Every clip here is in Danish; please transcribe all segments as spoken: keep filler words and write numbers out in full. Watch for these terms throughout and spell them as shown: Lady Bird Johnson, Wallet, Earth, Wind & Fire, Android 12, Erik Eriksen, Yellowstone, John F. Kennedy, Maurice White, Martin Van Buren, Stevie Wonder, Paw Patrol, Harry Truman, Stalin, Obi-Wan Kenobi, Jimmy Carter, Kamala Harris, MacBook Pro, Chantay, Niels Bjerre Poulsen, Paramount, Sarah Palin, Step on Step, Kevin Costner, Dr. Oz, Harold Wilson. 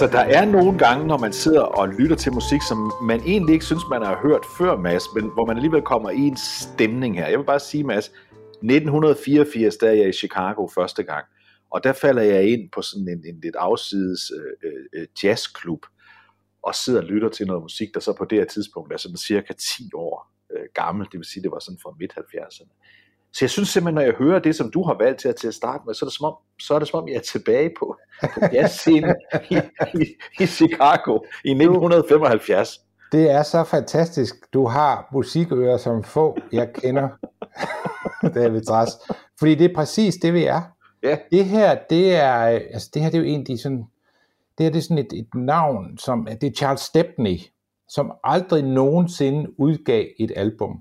Så der er nogle gange, når man sidder og lytter til musik, som man egentlig ikke synes, man har hørt før, Mads, men hvor man alligevel kommer i en stemning her. Jeg vil bare sige, Mads, nitten fireogfirs, der er jeg i Chicago første gang, og der falder jeg ind på sådan en, en lidt afsides øh, øh, jazzklub, og sidder og lytter til noget musik, der så på det her tidspunkt er sådan cirka ti år øh, gammel, det vil sige, det var sådan fra midt halvfjerdserne. Så jeg synes simpelthen, når jeg hører det, som du har valgt til at, til at starte med, så er det som om, så er det, som om jeg er tilbage på, på jazzscenen i, i, i Chicago i nitten femoghalvfjerds. Det er så fantastisk. Du har musikører som få, jeg kender, David Trads. Fordi det er præcis det, vi er. Yeah. Det her, det er, altså det her, det er jo egentlig sådan, det her, det er sådan et, et navn, som, det er Charles Stepney, som aldrig nogensinde udgav et album.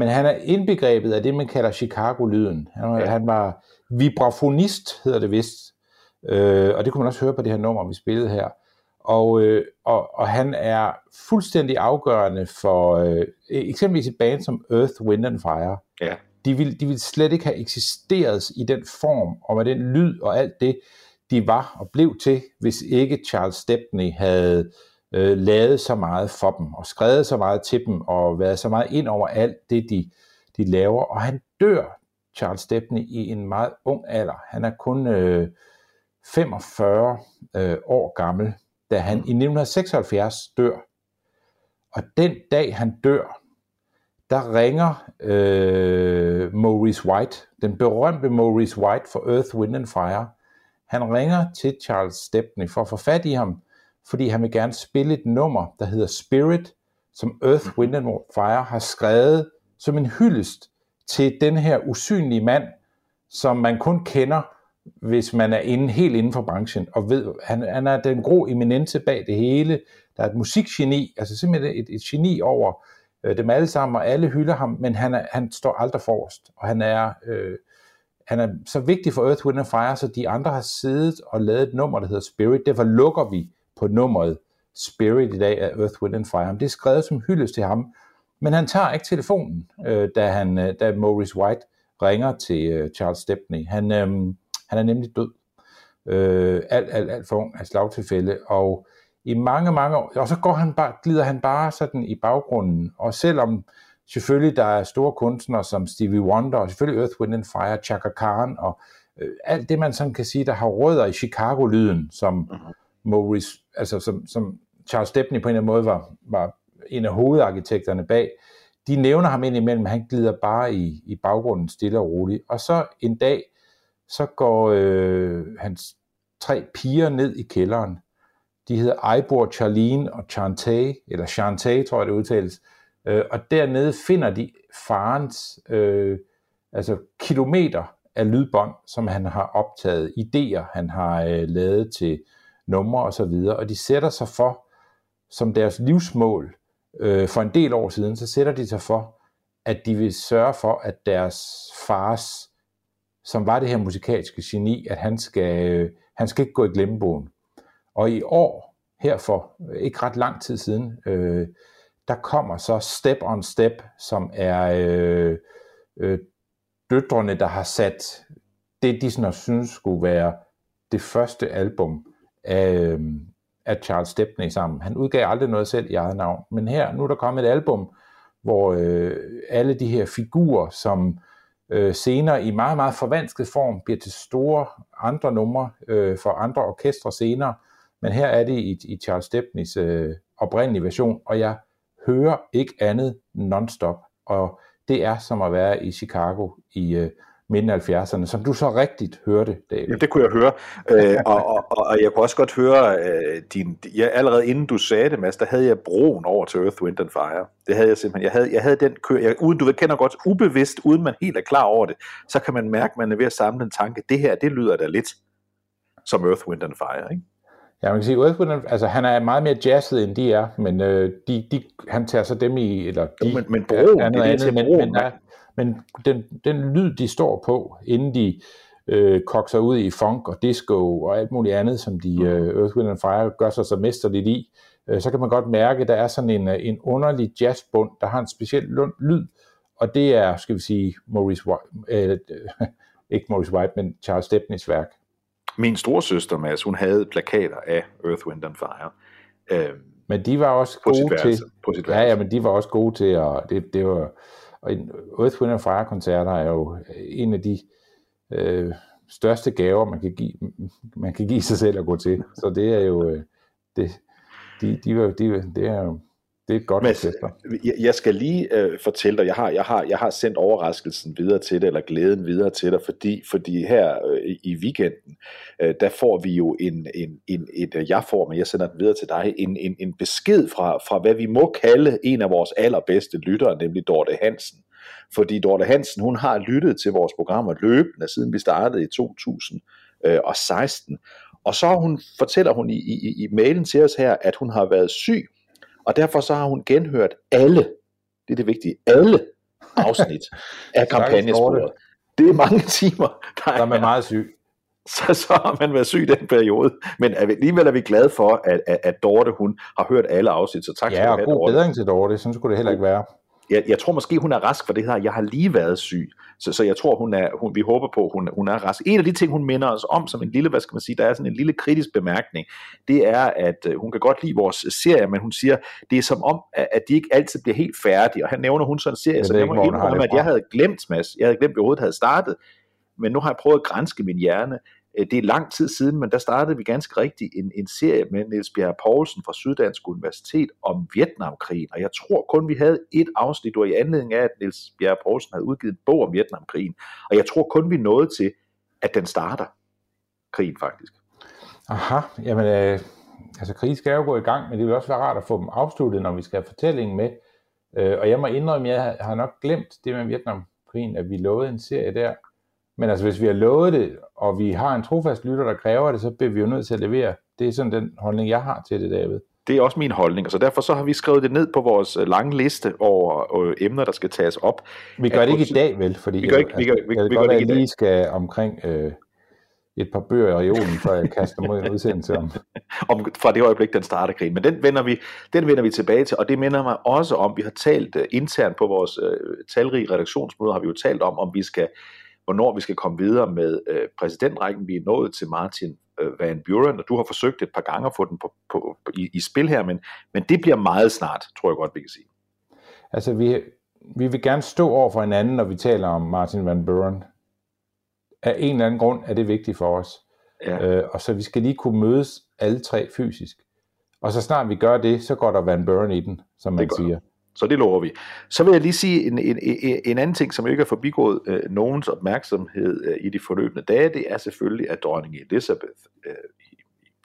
Men han er indbegrebet af det, man kalder Chicago-lyden. Han var, ja. han var vibrafonist, hedder det vist. Øh, og det kunne man også høre på det her nummer, vi spillede her. Og, øh, og, og han er fuldstændig afgørende for øh, eksempelvis et band som Earth, Wind and Fire. Ja. De ville, de ville slet ikke have eksisteret i den form, og med den lyd og alt det, de var og blev til, hvis ikke Charles Stepney havde Øh, lavet så meget for dem, og skrevet så meget til dem, og været så meget ind over alt det, de, de laver. Og han dør, Charles Stepney, i en meget ung alder. Han er kun øh, femogfyrre øh, år gammel, da han i nitten seksoghalvfjerds dør. Og den dag, han dør, der ringer øh, Maurice White, den berømte Maurice White for Earth, Wind and Fire. Han ringer til Charles Stepney for at få fat i ham, fordi han vil gerne spille et nummer, der hedder Spirit, som Earth, Wind and Fire har skrevet som en hyldest til den her usynlige mand, som man kun kender, hvis man er inde, helt inden for branchen, og ved, han, han er den grå eminence bag det hele. Der er et musikgeni, altså simpelthen et, et geni over øh, dem alle sammen, og alle hylder ham, men han, er, han står aldrig forrest, og han er, øh, han er så vigtig for Earth, Wind and Fire, så de andre har siddet og lavet et nummer, der hedder Spirit. Derfor lukker vi på nummeret Spirit i dag af Earth, Wind and Fire. Det er skrevet som hyldest til ham, men han tager ikke telefonen, øh, da, han, øh, da Maurice White ringer til øh, Charles Stepney. Han, øh, han er nemlig død. Øh, alt, alt, alt for ung af slagtilfælde. Og i mange, mange år, og så går han bare, glider han bare sådan i baggrunden. Og selvom selvfølgelig der er store kunstnere som Stevie Wonder, og selvfølgelig Earth, Wind and Fire, Chaka Khan, og øh, alt det, man sådan kan sige, der har rødder i Chicago-lyden, som mm-hmm. Maurice, altså som, som Charles Stepney på en eller anden måde var, var en af hovedarkitekterne bag, de nævner ham ind imellem, han glider bare i, i baggrunden stille og roligt. Og så en dag, så går øh, hans tre piger ned i kælderen. De hedder Eibor, Charlene og Chantay, eller Chantay, tror jeg det udtales. Øh, og dernede finder de farens øh, altså kilometer af lydbånd, som han har optaget, idéer, han har øh, lavet til numre og så videre, og de sætter sig for, som deres livsmål øh, for en del år siden, så sætter de sig for, at de vil sørge for, at deres fars, som var det her musikalske geni, at han skal, øh, han skal ikke gå i glemmebogen. Og i år, her for ikke ret lang tid siden, øh, der kommer så Step on Step, som er øh, øh, døtrene, der har sat det, de sådan synes skulle være det første album af, af Charles Stepney sammen. Han udgav aldrig noget selv i eget navn, men her, nu er der kommet et album, hvor øh, alle de her figurer, som øh, senere i meget, meget forvansket form bliver til store andre numre øh, for andre orkestre senere, men her er det i, i Charles Stepneys øh, oprindelige version, og jeg hører ikke andet non-stop, og det er som at være i Chicago i øh, midten af halvfjerdserne, som du så rigtigt hørte, David. Jamen, det kunne jeg høre, øh, og, og, og jeg kunne også godt høre, øh, din, jeg, allerede inden du sagde det, Mads, der havde jeg broen over til Earth, Wind and Fire. Det havde jeg simpelthen. Jeg havde, jeg havde den kø, jeg, uden, du kender godt, ubevidst, uden man helt er klar over det, så kan man mærke, at man er ved at samle en tanke. Det her, det lyder da lidt som Earth, Wind and Fire, ikke? Ja, man kan sige, Earth, Wind and Fire, altså han er meget mere jazzet, end de er, men øh, de, de, han tager så dem i, eller de... Men, men broen, er, det er det til broen, men, Men den, den lyd, de står på, inden de øh, kokser ud i funk og disco og alt muligt andet, som de øh, Earth, Wind and Fire gør sig så mesterligt i, øh, så kan man godt mærke, at der er sådan en, en underlig jazzbund, der har en speciel lyd, og det er, skal vi sige, Maurice White, øh, ikke Maurice White, men Charles Stepneys værk. Min storesøster, Mads, hun havde plakater af Earth, Wind and Fire. Øh, men de var også gode til... På sit værelse. Ja, ja, men de var også gode til, og det, det var... Og Earth, Wind and Fire-koncerter er jo en af de øh, største gaver, man kan, give, man kan give sig selv at gå til. Så det er jo øh, det, de, de, de, det er jo det er et godt orkester. Jeg skal lige øh, fortælle dig, jeg har, jeg, har, jeg har sendt overraskelsen videre til dig, eller glæden videre til dig, fordi, fordi her øh, i weekenden, øh, der får vi jo en, en, en et, jeg får, men jeg sender den videre til dig, en, en, en besked fra, fra, hvad vi må kalde en af vores allerbedste lyttere, nemlig Dorte Hansen. Fordi Dorte Hansen, hun har lyttet til vores programmer løbende, siden vi startede i to tusind og seksten. Og så hun, fortæller hun i, i, i mailen til os her, at hun har været syg, og derfor så har hun genhørt alle, det er det vigtige, alle afsnit af kampagnesporet. Det er mange timer, der er, der er meget syg. Så, så har man været syg den periode. Men alligevel er vi glade for, at, at, at Dorte, hun har hørt alle afsnit. Så tak, ja, for at have, Dorte. Ja, og god bedring til Dorte. Sådan skulle det heller ikke være. Jeg, jeg tror måske, hun er rask for det her. Jeg har lige været syg. Så, så jeg tror, hun er, hun, vi håber på, hun, hun er rask. En af de ting, hun minder os om, som en lille, hvad skal man sige, der er sådan en lille kritisk bemærkning, det er, at hun kan godt lide vores serie, men hun siger, det er som om, at de ikke altid bliver helt færdige. Og han nævner hun sådan en serie, så nævner hun om, at jeg havde glemt, Mads. Jeg havde glemt, at jeg overhovedet havde startet. Men nu har jeg prøvet at granske min hjerne. Det er lang tid siden, men der startede vi ganske rigtigt en, en serie med Niels Bjerre Poulsen fra Syddansk Universitet om Vietnamkrigen, og jeg tror kun, vi havde et afsnit, der var i anledning af, at Niels Bjerre Poulsen havde udgivet en bog om Vietnamkrigen, og jeg tror kun, vi nåede til, at den starter, krigen faktisk. Aha, jamen, øh, altså krigen skal jo gå i gang, men det vil også være rart at få dem afsluttet, når vi skal have fortællingen med, øh, og jeg må indrømme, at jeg har nok glemt det med Vietnamkrigen, at vi lovede en serie der. Men altså, hvis vi har lovet det, og vi har en trofast lytter, der kræver det, så bliver vi jo nødt til at levere. Det er sådan den holdning, jeg har til det, David. Det er også min holdning, og så derfor så har vi skrevet det ned på vores lange liste over øh, emner, der skal tages op. Vi gør det ikke i dag, vel? Fordi vi gør ikke, jeg, altså, vi gør, vi, jeg vi, vi godt, gør det ikke i dag. Jeg lige skal omkring øh, et par bøger i ålen, før jeg kaster mod en udsendelse om. om. Fra det øjeblik, den starter krigen. Men den vender, vi, den vender vi tilbage til, og det minder mig også om, vi har talt uh, internt på vores uh, talrige redaktionsmøder, har vi jo talt om, om vi skal... hvornår vi skal komme videre med øh, præsidentrækken. Vi er nået til Martin øh, Van Buren, og du har forsøgt et par gange at få den på, på, på, i, i spil her, men, men det bliver meget snart, tror jeg godt, vi kan sige. Altså, vi, vi vil gerne stå over for hinanden, når vi taler om Martin Van Buren. Af en eller anden grund er det vigtigt for os. Ja. Øh, og så vi skal lige kunne mødes alle tre fysisk. Og så snart vi gør det, så går der Van Buren i den, som man siger. Så det lover vi. Så vil jeg lige sige en, en, en anden ting, som ikke er forbigået øh, nogens opmærksomhed øh, i de forløbende dage, det er selvfølgelig, at dronning Elizabeth øh, i,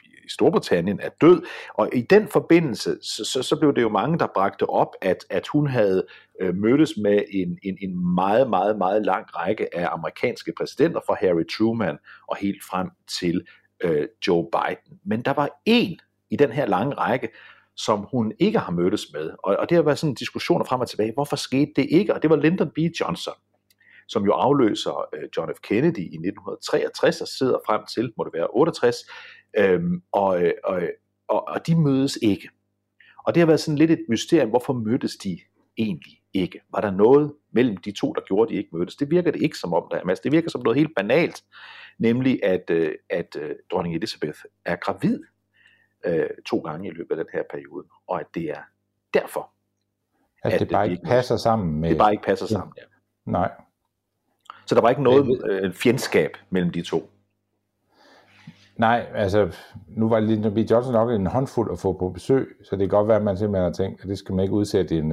i, i Storbritannien er død, og i den forbindelse, så, så, så blev det jo mange, der bragte op, at, at hun havde øh, mødtes med en, en, en meget, meget, meget lang række af amerikanske præsidenter, fra Harry Truman og helt frem til øh, Joe Biden. Men der var en i den her lange række, som hun ikke har mødtes med, og, og det har været sådan en diskussion frem og tilbage, hvorfor skete det ikke, og det var Lyndon B. Johnson, som jo afløser John F. Kennedy i nitten treogtres og sidder frem til, må det være, otteogtres, øhm, og, og, og, og de mødes ikke. Og det har været sådan lidt et mysterium, hvorfor mødtes de egentlig ikke? Var der noget mellem de to, der gjorde, de ikke mødtes? Det virker det ikke som om, der er, det virker som noget helt banalt, nemlig at, at, at dronning Elizabeth er gravid øh, to gange i løbet af den her periode, og at det er derfor, at, at det bare at, ikke passer sammen. Med... Det bare ikke passer sammen, ja. Nej. Så der var ikke noget øh, fjendskab mellem de to? Nej, altså, nu var Lyndon B. Johnson nok en håndfuld at få på besøg, så det kan godt være, at man simpelthen har tænkt, at det skal man ikke udsætte en,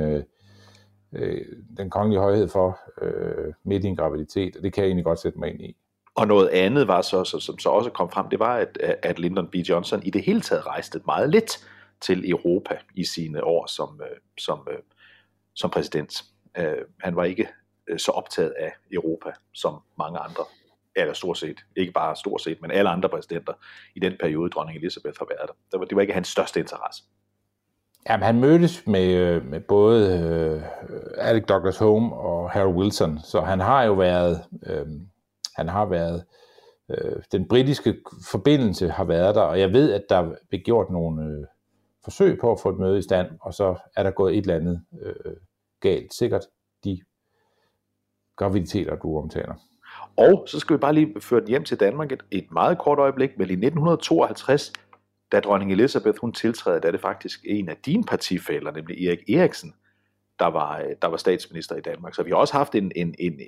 øh, den kongelige højhed for øh, midt i en graviditet, og det kan jeg egentlig godt sætte mig ind i. Og noget andet, var så, som så også kom frem, det var, at, at Lyndon B. Johnson i det hele taget rejste meget lidt til Europa i sine år som, som, som præsident. Han var ikke så optaget af Europa, som mange andre, eller stort set, ikke bare stort set, men alle andre præsidenter i den periode, dronning Elizabeth har været der. Det var ikke hans største interesse. Jamen, han mødtes med, med både øh, Alec Douglas Home og Harold Wilson, så han har jo været, øh, han har været, øh, den britiske forbindelse har været der, og jeg ved, at der blev gjort nogle øh, forsøg på at få et møde i stand, og så er der gået et eller andet øh, galt, sikkert de graviditeter, du omtaler. Og så skal vi bare lige føre den hjem til Danmark et, et meget kort øjeblik, men i nitten tooghalvtreds, da dronning Elizabeth hun tiltræder, der er det faktisk en af dine partifæller, nemlig Erik Eriksen, der var, der var statsminister i Danmark. Så vi har også haft en, en, en, en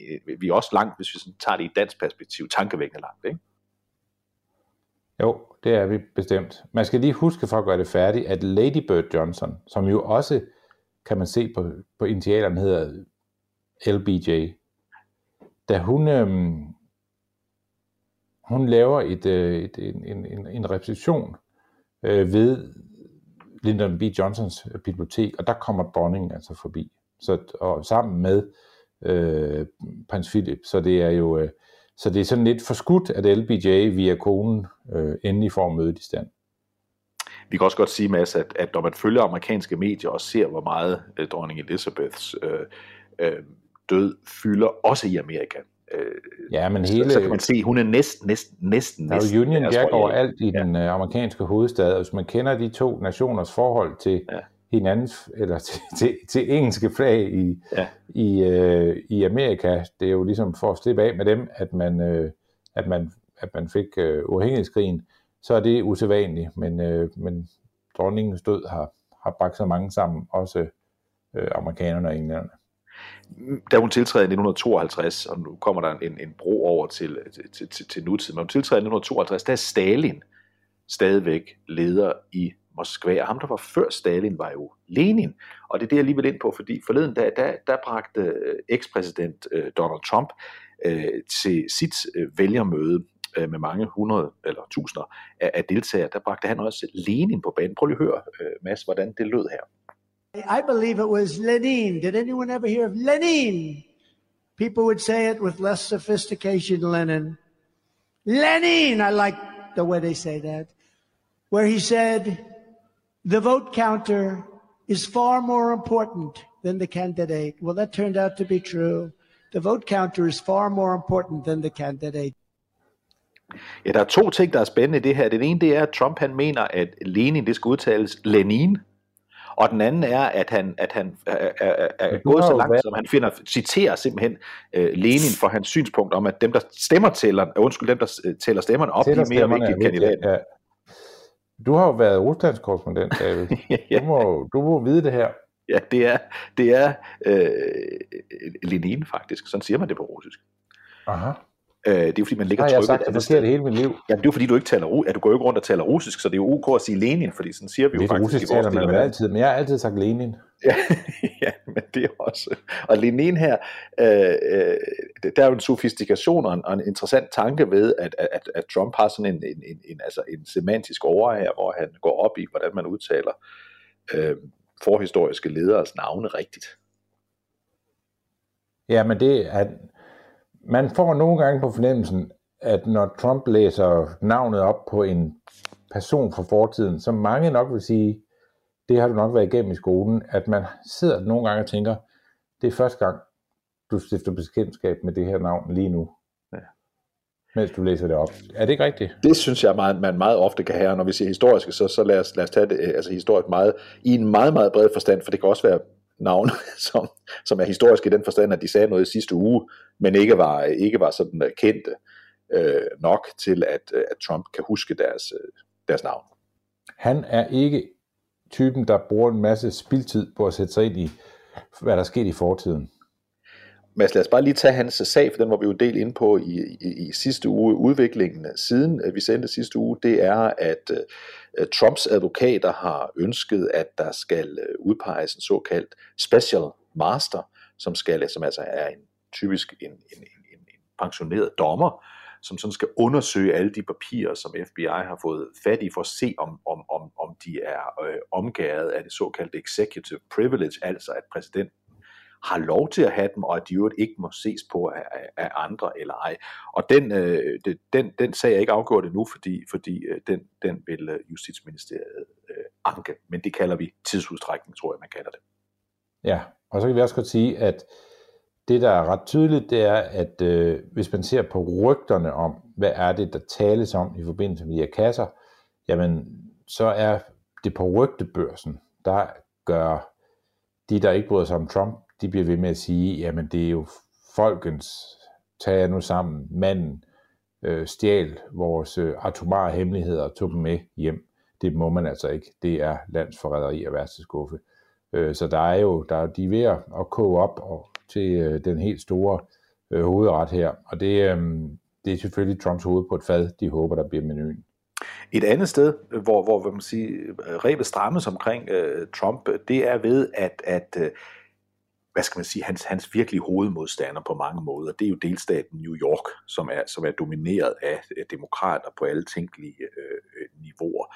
vi er også langt, hvis vi sådan tager det i dansk perspektiv, tankevækkende langt, ikke? Jo, det er vi bestemt. Man skal lige huske for at gøre det færdigt, at Lady Bird Johnson, som jo også, kan man se på, på initialerne, hedder L B J, da hun, øhm, hun laver et, øh, et, en, en, en reception øh, ved Lyndon B. Johnsons bibliotek, og der kommer dronningen altså forbi, så, og sammen med øh, prins Philip, så det er jo øh, så det er sådan lidt forskudt, at L B J via konen øh, endelig får mødet i stand. Vi kan også godt sige, Mads, at, at når man følger amerikanske medier og ser, hvor meget øh, dronning Elizabeths øh, øh, død fylder også i Amerika. Øh, ja, men hele... Så kan man se, hun er næsten, næsten, næsten... Der er jo Union Jack overalt i den ja. Amerikanske hovedstad, og hvis man kender de to nationers forhold til ja. hinandens, eller til, til, til engelske flag i, ja. i, øh, i Amerika, det er jo ligesom for at slippe af med dem, at man, øh, at man, at man fik øh, uafhængighedskrigen, så er det usædvanligt, men, øh, men dronningens død har, har bragt så mange sammen, også øh, amerikanerne og englænderne. Da hun tiltræder i nitten tooghalvtreds, og nu kommer der en, en bro over til, til, til, til nutid, men hun tiltræder i nitten tooghalvtreds, der er Stalin stadigvæk leder i Moskva, og ham der var før Stalin var jo Lenin, og det er det jeg lige vil ind på, fordi forleden dag, der, der bragte ekspræsident Donald Trump øh, til sit vælgermøde øh, med mange hundrede eller tusinder af, af deltagere, der bragte han også Lenin på banen. Prøv lige at høre, Mads, hvordan det lød her. I believe it was Lenin. Did anyone ever hear of Lenin? People would say it with less sophistication, Lenin. Lenin! I like the way they say that. Where he said, the vote counter is far more important than the candidate. Well, that turned out to be true. The vote counter is far more important than the candidate. Ja, der er to ting, der er spændende i det her. Den ene, det er, at Trump han mener, at Lenin, det skal udtales Lenin. Og den anden er, at han, at han er, er, er gået så langt, som han finder, citerer simpelthen øh, Lenin for hans synspunkt om, at dem, der stemmer tæller, undskyld, dem, der tæller stemmerne op, tæller de mere vigtige kandidater. Ja. Du har jo været Ruslands korrespondent, David. ja. du, må, du må vide det her. Ja, det er, det er øh, Lenin faktisk. Sådan siger man det på russisk. Aha. Øh, det er jo fordi, man ligger trykket. Har jeg sagt, at det sker det hele mit liv? Ja, det er jo fordi, du ikke taler, at du går jo ikke rundt og taler russisk, så det er jo ok at sige Lenin, fordi sådan siger vi jo faktisk. Russisk taler man jo altid, men jeg har altid sagt Lenin. Ja, ja, men det er også. Og Lenin her, øh, der er jo en sofistikation og en, og en interessant tanke ved, at, at, at Trump har sådan en, en, en, en, altså en semantisk overhær, hvor han går op i, hvordan man udtaler øh, forhistoriske lederes navne rigtigt. Ja, men det er... Man får nogle gange på fornemmelsen, at når Trump læser navnet op på en person fra fortiden, så mange nok vil sige, det har du nok været igennem i skolen, at man sidder nogle gange og tænker, det er første gang, du stifter bekendtskab med det her navn lige nu, ja, mens du læser det op. Er det ikke rigtigt? Det synes jeg, man, man meget ofte kan have, og når vi siger historiske, så, så lad, os, lad os tage det altså historisk meget, i en meget, meget bred forstand, for det kan også være navn, som, som er historisk i den forstand, at de sagde noget i sidste uge, men ikke var, ikke var sådan kendte øh, nok til, at, at Trump kan huske deres, deres navn. Han er ikke typen, der bruger en masse spildtid på at sætte sig ind i, hvad der skete i fortiden. Men lad os bare lige tage hans sag, for den var vi jo del inde på i, i, i sidste uge. Udviklingen siden vi sendte sidste uge, det er, at uh, Trumps advokater har ønsket, at der skal udpeges en såkaldt special master, som, skal, som altså er en typisk en, en, en, en pensioneret dommer, som sådan skal undersøge alle de papirer, som F B I har fået fat i, for at se, om, om, om, om de er øh, omgæret af det såkaldte executive privilege, altså at præsidenten har lov til at have dem, og at de jo ikke må ses på af, af andre eller ej. Og den, øh, den, den sag er ikke afgjort endnu, fordi, fordi øh, den, den vil Justitsministeriet øh, anke. Men det kalder vi tidsudstrækning, tror jeg, man kalder det. Ja, og så kan vi også godt sige, at det, der er ret tydeligt, det er, at øh, hvis man ser på rygterne om, hvad er det, der tales om i forbindelse med de her kasser, jamen, så er det på rygtebørsen, der gør de, der ikke bryder sig om Trump, de bliver ved med at sige, jamen det er jo folkens, tager nu sammen, manden øh, stjal vores øh, atomare hemmeligheder og tog dem med hjem. Det må man altså ikke. Det er landsforræderi og værste skuffe. Øh, så der er jo, der er, de er ved at koge op og, til øh, den helt store øh, hovedret her. Og det, øh, det er selvfølgelig Trumps hoved på et fad, de håber, der bliver menuen. Et andet sted, hvor, hvor vil man sige, rebet strammes omkring øh, Trump, det er ved, at, at øh, hvad skal man sige, hans, hans virkelig hovedmodstander på mange måder, det er jo delstaten New York, som er, som er domineret af demokrater på alle tænkelige øh, niveauer.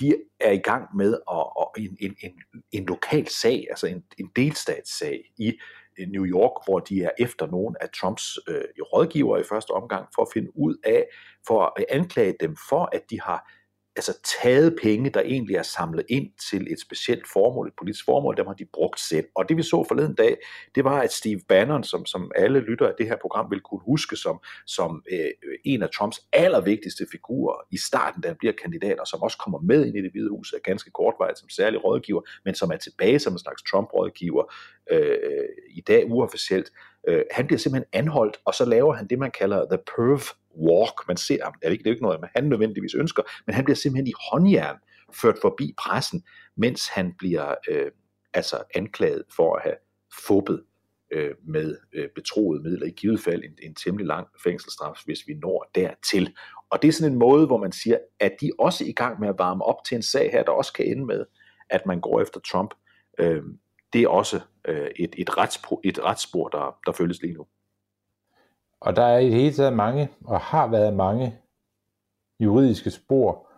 De er i gang med at, en, en, en, en lokal sag, altså en, en delstatssag i New York, hvor de er efter nogen af Trumps øh, rådgivere i første omgang, for at finde ud af, for at anklage dem for, at de har altså taget penge, der egentlig er samlet ind til et specielt formål, et politisk formål, dem har de brugt selv. Og det vi så forleden dag, det var, at Steve Bannon, som, som alle lyttere af det her program vil kunne huske som, som øh, en af Trumps allervigtigste figurer i starten, da han bliver kandidat, og som også kommer med ind i Det Hvide Hus af ganske kortvarigt som særlig rådgiver, men som er tilbage som en slags Trump-rådgiver øh, i dag uofficielt. Øh, han bliver simpelthen anholdt, og så laver han det, man kalder The Perv Walk. Man ser ham, det er jo ikke noget, han nødvendigvis ønsker, men han bliver simpelthen i håndjern ført forbi pressen, mens han bliver øh, altså anklaget for at have fuppet øh, med øh, betroede midler, i givet fald en, en temmelig lang fængselsstraf, hvis vi når dertil. Og det er sådan en måde, hvor man siger, at de også er i gang med at varme op til en sag her, der også kan ende med, at man går efter Trump. Øh, det er også øh, et, et, retsspor, et retsspor, der, der følges lige nu. Og der er i det hele taget mange, og har været mange juridiske spor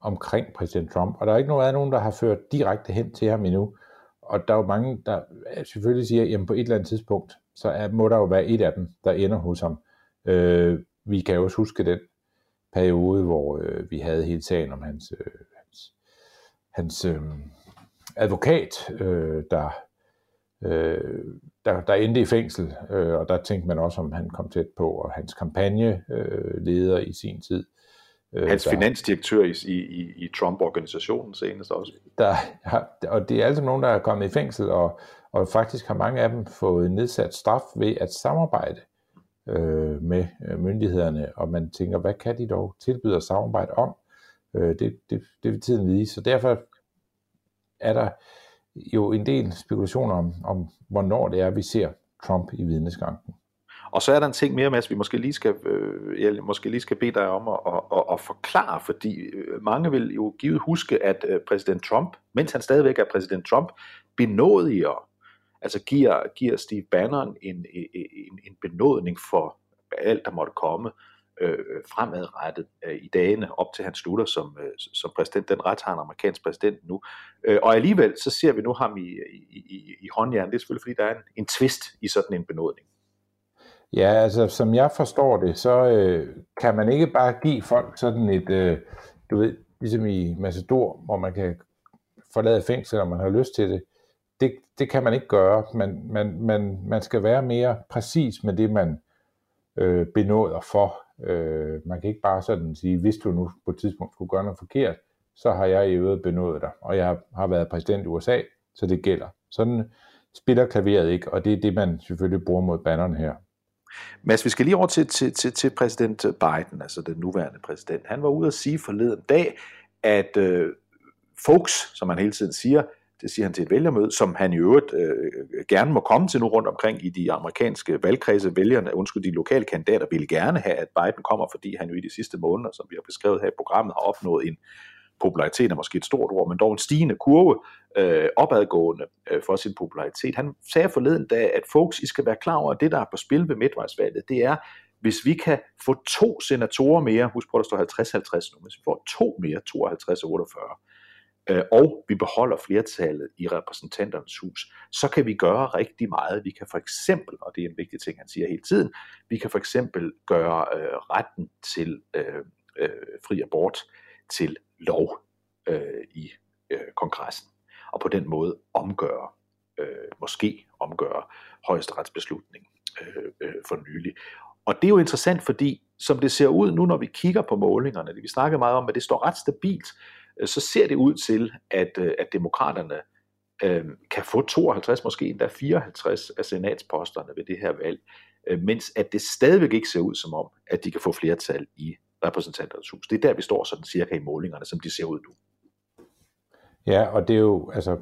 omkring præsident Trump, og der er ikke noget af nogen, der har ført direkte hen til ham endnu. Og der er jo mange, der selvfølgelig siger, jamen på et eller andet tidspunkt, så er, må der jo være et af dem, der ender hos ham. Øh, vi kan jo også huske den periode, hvor øh, vi havde hele sagen om hans, øh, hans, hans øh, advokat, øh, der... Øh, Der, der endte i fængsel, øh, og der tænkte man også, om han kom tæt på, og hans kampagneleder øh, i sin tid. Øh, hans der, finansdirektør i, i, i Trump-organisationen senest også. Der, ja, og det er altså nogen, der er kommet i fængsel, og, og faktisk har mange af dem fået nedsat straf ved at samarbejde øh, med myndighederne, og man tænker, hvad kan de dog tilbyde at samarbejde om? Øh, det, det, det vil tiden vise, så derfor er der jo en del spekulationer om, om hvornår det er, vi ser Trump i vidneskranken. Og så er der en ting mere, Mads, vi måske lige skal, øh, jeg måske lige skal bede dig om at, at, at, at forklare, fordi mange vil jo givet huske, at præsident Trump, mens han stadigvæk er præsident Trump, benådiger, altså giver, giver Steve Bannon en, en, en benådning for alt, der måtte komme øh, fremadrettet øh, i dagene, op til han slutter som, øh, som præsident. Den ret har en amerikansk præsident nu. Øh, og alligevel, så ser vi nu ham i, i, i, i håndjern. Det er selvfølgelig, fordi der er en, en twist i sådan en benådning. Ja, altså som jeg forstår det, så øh, kan man ikke bare give folk sådan et, øh, du ved, ligesom i Matador, hvor man kan forlade fængsel, når man har lyst til det. Det, det kan man ikke gøre. Man, man, man, man skal være mere præcis med det, man øh, benåder for. Øh, man kan ikke bare sådan sige, hvis du nu på et tidspunkt skulle gøre noget forkert, så har jeg i øvrigt benådet dig, og jeg har været præsident i U S A, så det gælder. Sådan spiller klaveret ikke, og det er det, man selvfølgelig bruger mod Bannon her. Mads, vi skal lige over til, til, til, til præsident Biden, altså den nuværende præsident. Han var ude at sige forleden dag, at øh, folks, som han hele tiden siger, det siger han til et vælgermøde, som han i øvrigt øh, gerne må komme til nu rundt omkring i de amerikanske valgkredse. Vælgerne, undskyld, de lokale kandidater vil gerne have, at Biden kommer, fordi han jo i de sidste måneder, som vi har beskrevet her i programmet, har opnået en popularitet, er måske et stort ord, men dog en stigende kurve, øh, opadgående øh, for sin popularitet. Han sagde forleden dag, at folks, I skal være klar over, at det, der er på spil ved midtvejsvalget, det er, hvis vi kan få to senatorer mere, husk på, der står halvtreds halvtreds nu, hvis vi får to mere, tooghalvtreds til otteogfyrre, og vi beholder flertallet i repræsentanternes hus, så kan vi gøre rigtig meget. Vi kan for eksempel, og det er en vigtig ting, han siger hele tiden, vi kan for eksempel gøre øh, retten til øh, øh, fri abort til lov øh, i øh, kongressen, og på den måde omgøre, øh, måske omgøre højesteretsbeslutningen øh, øh, for nylig. Og det er jo interessant, fordi som det ser ud nu, når vi kigger på målingerne, det vi snakker meget om, at det står ret stabilt, så ser det ud til, at, at demokraterne øh, kan få tooghalvtreds, måske endda fireoghalvtreds af senatsposterne ved det her valg, øh, mens at det stadigvæk ikke ser ud som om, at de kan få flertal i repræsentanternes hus. Det er der, vi står sådan cirka i målingerne, som de ser ud nu. Ja, og det er jo, altså,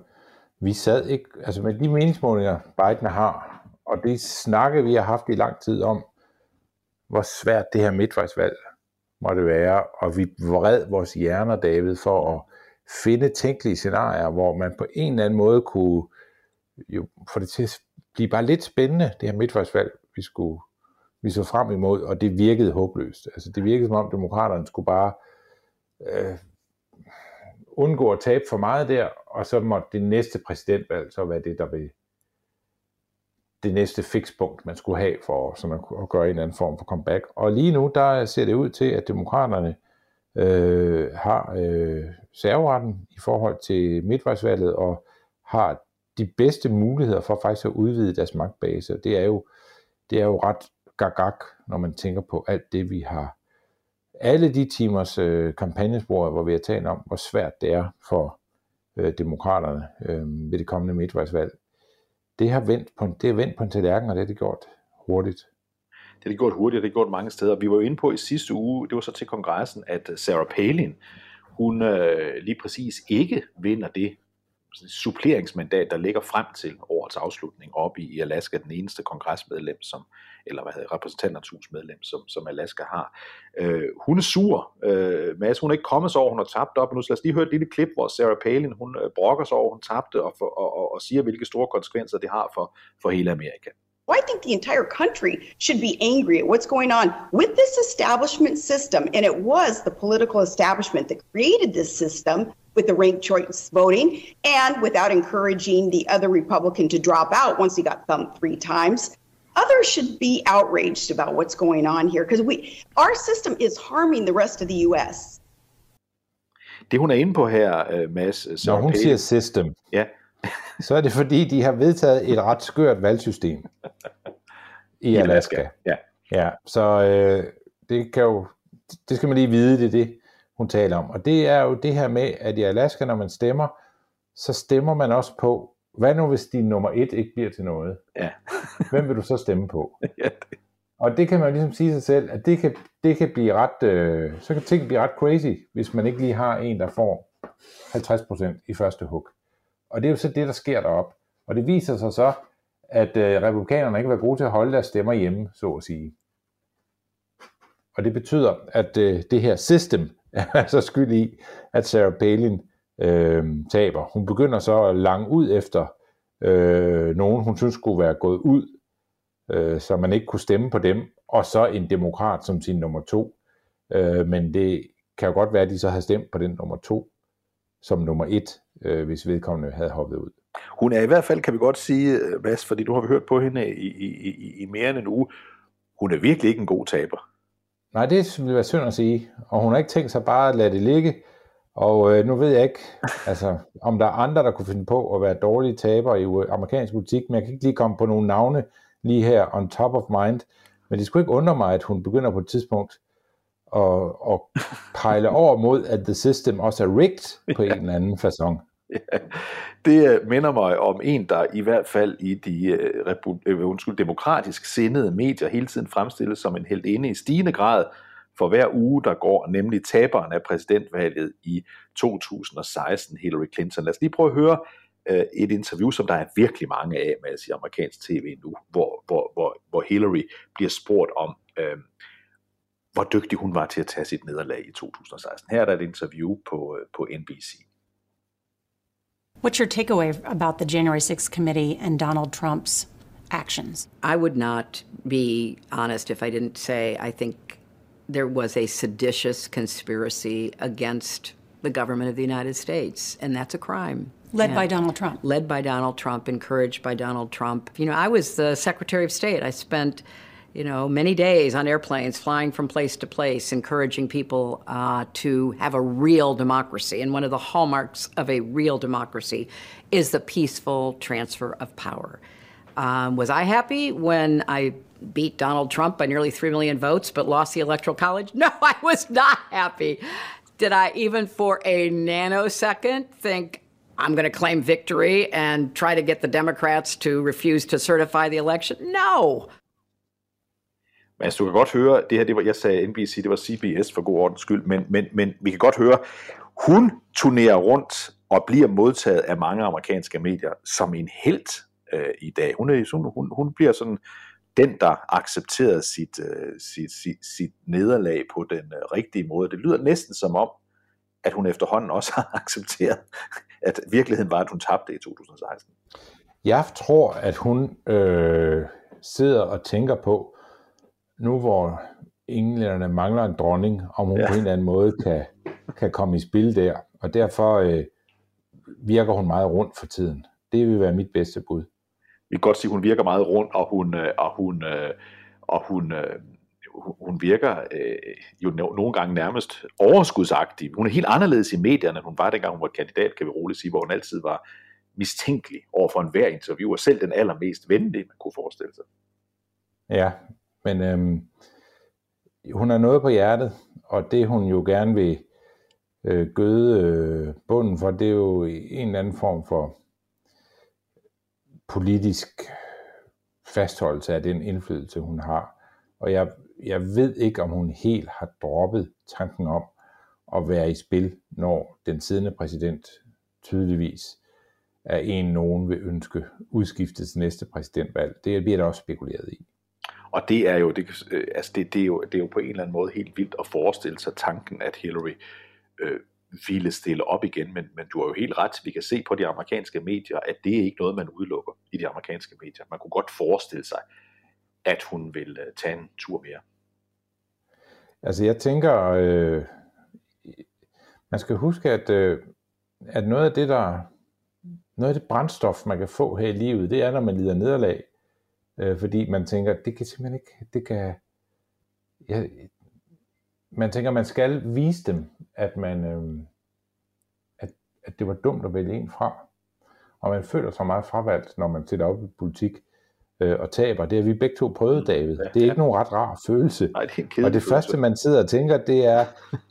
vi sad ikke, altså med de meningsmålinger, Biden har, og det snakke, vi har haft i lang tid om, hvor svært det her midtvejsvalg må det være, og vi vred vores hjerner, David, for at finde tænkelige scenarier, hvor man på en eller anden måde kunne jo få det til at blive bare lidt spændende, det her midtvejsvalg, vi skulle vi så frem imod, og det virkede håbløst. Altså det virkede som om demokraterne skulle bare øh, undgå at tabe for meget der, og så måtte det næste præsidentvalg så være det, der vil det næste fikspunkt, man skulle have for så man kunne gøre en eller anden form for comeback. Og lige nu, der ser det ud til, at demokraterne øh, har øh, serveretten i forhold til midtvejsvalget, og har de bedste muligheder for faktisk at udvide deres magtbase. Det er jo, det er jo ret gagak, når man tænker på alt det, vi har. Alle de timers øh, kampagnespor, hvor vi har talt om, hvor svært det er for øh, demokraterne øh, ved det kommende midtvejsvalg. Det har vendt på en, det er vendt på en tallerken, og det har det gjort hurtigt. Det har det gjort hurtigt, og det har det gjort mange steder. Vi var jo inde på i sidste uge, det var så til kongressen, at Sarah Palin, hun øh, lige præcis ikke vinder det suppleringsmandat, der ligger frem til årets afslutning op i Alaska, den eneste kongresmedlem, som, eller hvad hedder repræsentanternes husmedlem, som, som Alaska har. Øh, hun er sur, øh, Mads, hun er ikke kommet sig over, hun har tabt op, nu skal os lige høre et lille klip, hvor Sarah Palin, hun brokker sig over, hun tabte, og, for, og, og, og siger, hvilke store konsekvenser det har for, for hele Amerika. Well, I think the entire country should be angry at what's going on with this establishment system. And it was the political establishment that created this system with the ranked choice voting and without encouraging the other Republican to drop out once he got thumped three times. Others should be outraged about what's going on here because we our system is harming the rest of the U S. Det hun er inde på her, Mads. Når hun siger system. Ja. Så er det fordi, de har vedtaget et ret skørt valgsystem i Alaska. Ja. Ja, så øh, det kan jo, det skal man lige vide, det er det, hun taler om. Og det er jo det her med, at i Alaska, når man stemmer, så stemmer man også på, hvad nu hvis din nummer et ikke bliver til noget? Ja. Hvem vil du så stemme på? Ja, det. Og det kan man jo ligesom sige sig selv, at det kan, det kan blive ret, øh, så kan ting blive ret crazy, hvis man ikke lige har en, der får halvtreds procent i første hug. Og det er jo så det, der sker derop. Og det viser sig så, at øh, republikanerne ikke var gode til at holde deres stemmer hjemme, så at sige. Og det betyder, at øh, det her system er så skyld i, at Sarah Palin øh, taber. Hun begynder så at lange ud efter øh, nogen, hun synes skulle være gået ud, øh, så man ikke kunne stemme på dem, og så en demokrat som sin nummer to. Øh, men det kan jo godt være, at de så havde stemt på den nummer to som nummer et, øh, hvis vedkommende havde hoppet ud. Hun er i hvert fald, kan vi godt sige, Mads, fordi du har hørt på hende i, i, i mere end en uge, hun er virkelig ikke en god taber. Nej, det ville være synd at sige, og hun har ikke tænkt sig bare at lade det ligge, og øh, nu ved jeg ikke, altså, om der er andre, der kunne finde på at være dårlige tabere i amerikansk politik, men jeg kan ikke lige komme på nogle navne lige her on top of mind, men det skulle ikke undre mig, at hun begynder på et tidspunkt at, at pejle over mod, at the system også er rigged på en eller anden façon. Ja, det minder mig om en, der i hvert fald i de repu- undskyld, demokratisk sindede medier hele tiden fremstilles som en heltinde i stigende grad for hver uge, der går, nemlig taberen af præsidentvalget i to tusind og seksten, Hillary Clinton. Lad os lige prøve at høre øh, et interview, som der er virkelig mange af med i amerikansk tv nu, hvor, hvor, hvor, hvor Hillary bliver spurgt om, øh, hvor dygtig hun var til at tage sit nederlag i to tusind og seksten. Her er der et interview på, på N B C. What's your takeaway about the January sixth committee and Donald Trump's actions? I would not be honest if I didn't say I think there was a seditious conspiracy against the government of the United States, and that's a crime. Led yeah. by Donald Trump. Led by Donald Trump, encouraged by Donald Trump. You know, I was the Secretary of State. I spent, you know, many days on airplanes flying from place to place, encouraging people uh, to have a real democracy. And one of the hallmarks of a real democracy is the peaceful transfer of power. Um, was I happy when I beat Donald Trump by nearly three million votes but lost the Electoral College? No, I was not happy. Did I even for a nanosecond think, I'm going to claim victory and try to get the Democrats to refuse to certify the election? No. Men altså, du kan godt høre, det her, det var, jeg sagde N B C, det var C B S for god ordens skyld, men, men, men vi kan godt høre, hun turnerer rundt og bliver modtaget af mange amerikanske medier som en helt øh, i dag. Hun, er, hun, hun bliver sådan den, der accepterede sit, øh, sit, sit, sit nederlag på den øh, rigtige måde. Det lyder næsten som om, at hun efterhånden også har accepteret, at virkeligheden var, at hun tabte i to tusind og seksten. Jeg tror, at hun øh, sidder og tænker på, nu hvor englænderne mangler en dronning, om hun ja. på en eller anden måde kan, kan komme i spil der. Og derfor øh, virker hun meget rundt for tiden. Det vil være mit bedste bud. Vi kan godt sige, at hun virker meget rundt, og hun, og hun, og hun, hun virker øh, jo nogle gange nærmest overskudsagtig. Hun er helt anderledes i medierne, end hun var, dengang hun var kandidat, kan vi roligt sige, hvor hun altid var mistænkelig overfor enhver interview, og selv den allermest venlige, man kunne forestille sig. Ja, men øhm, hun har noget på hjertet, og det hun jo gerne vil øh, gøde øh, bunden for, det er jo en eller anden form for politisk fastholdelse af den indflydelse, hun har. Og jeg, jeg ved ikke, om hun helt har droppet tanken om at være i spil, når den siddende præsident tydeligvis er en, nogen vil ønske udskiftes næste præsidentvalg. Det bliver der også spekuleret i. Og det er jo, det, altså det, det er jo, det er jo på en eller anden måde helt vildt at forestille sig tanken, at Hillary øh, ville stille op igen, men, men du har jo helt ret, vi kan se på de amerikanske medier, at det er ikke noget, man udelukker i de amerikanske medier. Man kunne godt forestille sig, at hun ville tage en tur mere. Altså jeg tænker, øh, man skal huske, at, øh, at noget af det, der, noget af det brændstof, man kan få her i livet, det er, når man lider nederlag. Fordi man tænker, det kan simpelthen ikke, det kan, ja, man tænker, man skal vise dem, at man, øh, at, at det var dumt at vælge en fra. Og man føler sig meget fravalgt, når man sætter op i politik øh, og taber. Det har vi begge to prøvet, David. Det er ikke ja. nogen ret rar følelse. Nej, det er en kedelig og det følelse. Første, man sidder og tænker, det er,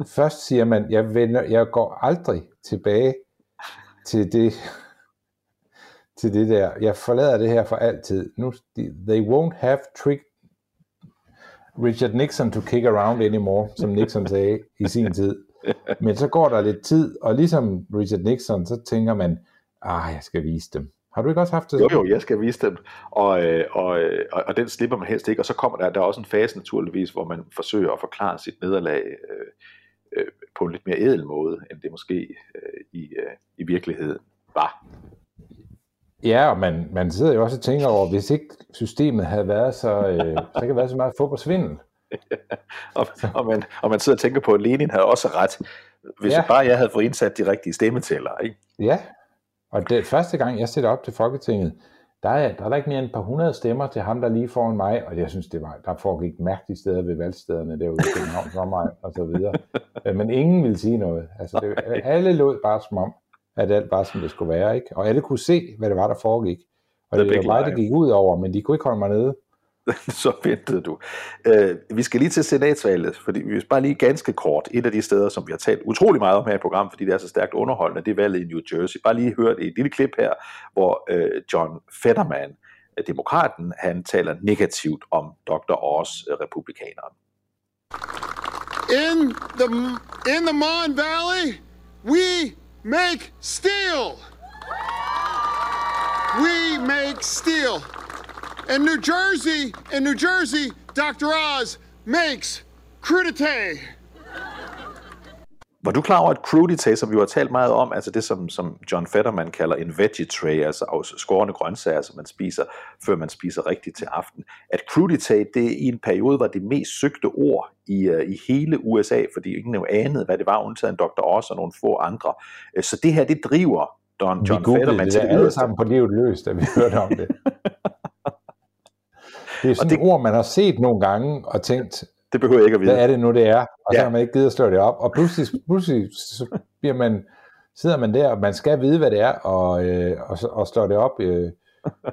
først siger man, jeg, vender, jeg går aldrig tilbage til det, til det der, jeg forlader det her for altid. Nu, they won't have tricked Richard Nixon to kick around anymore, som Nixon sagde i sin tid. Men så går der lidt tid, og ligesom Richard Nixon, så tænker man, ah, jeg skal vise dem. Har du ikke også haft det? Jo, jo, jeg skal vise dem, og, og, og, og den slipper man helst ikke, og så kommer der, der er også en fase naturligvis, hvor man forsøger at forklare sit nederlag øh, øh, på en lidt mere ædel måde, end det måske øh, i, øh, i virkeligheden var. Ja, og man, man sidder jo også og tænker over, hvis ikke systemet havde været så, øh, så kan være så meget fodboldsvindel. og, og, man, og man sidder og tænker på, at Lenin havde også ret, hvis ja. bare jeg havde fået indsat de rigtige stemmetæller, ikke? Ja, og det første gang, jeg sætter op til Folketinget, der er der er ikke mere end et par hundrede stemmer til ham, der lige foran mig, og jeg synes, det var, der foregik mærkelige steder ved valgstederne derude i København, for mig, og så videre. Men ingen ville sige noget. Altså, det, alle lod bare som om, at alt var, som det skulle være, ikke? Og alle kunne se, hvad det var, der foregik. Og det, det var mig, det gik ud over, men de kunne ikke holde mig nede. Så ventede du. Øh, vi skal lige til senatsvalget, fordi vi bare lige ganske kort, et af de steder, som vi har talt utrolig meget om her i programmet, fordi det er så stærkt underholdende, det er valget i New Jersey. Bare lige hørt et lille klip her, hvor øh, John Fetterman, demokraten, han taler negativt om doktor Oz, republikaneren. In the, in the Mon Valley, we make steel! We make steel! In New Jersey, in New Jersey, doktor Oz makes crudité. Var du klar over, at crudité, som vi har talt meget om, altså det, som, som John Fetterman kalder en veggie tray, altså skårende grøntsager, som man spiser, før man spiser rigtigt til aften, at crudité, det i en periode var det mest søgte ord i, uh, i hele U S A, fordi ingen jo anede, hvad det var, undtagen doktor Oz og nogle få andre. Så det her, det driver Don John Fetterman til det. Vi googlede det alle sammen på livet løst, da vi hørte om det. Det er sådan et ord, man har set nogle gange og tænkt, det behøver jeg ikke at vide. Hvad er det nu, det er? Og ja. Så har man ikke gidet at slå det op. Og pludselig, pludselig så bliver man, sidder man der, og man skal vide, hvad det er, og, øh, og, og slår det op. Øh.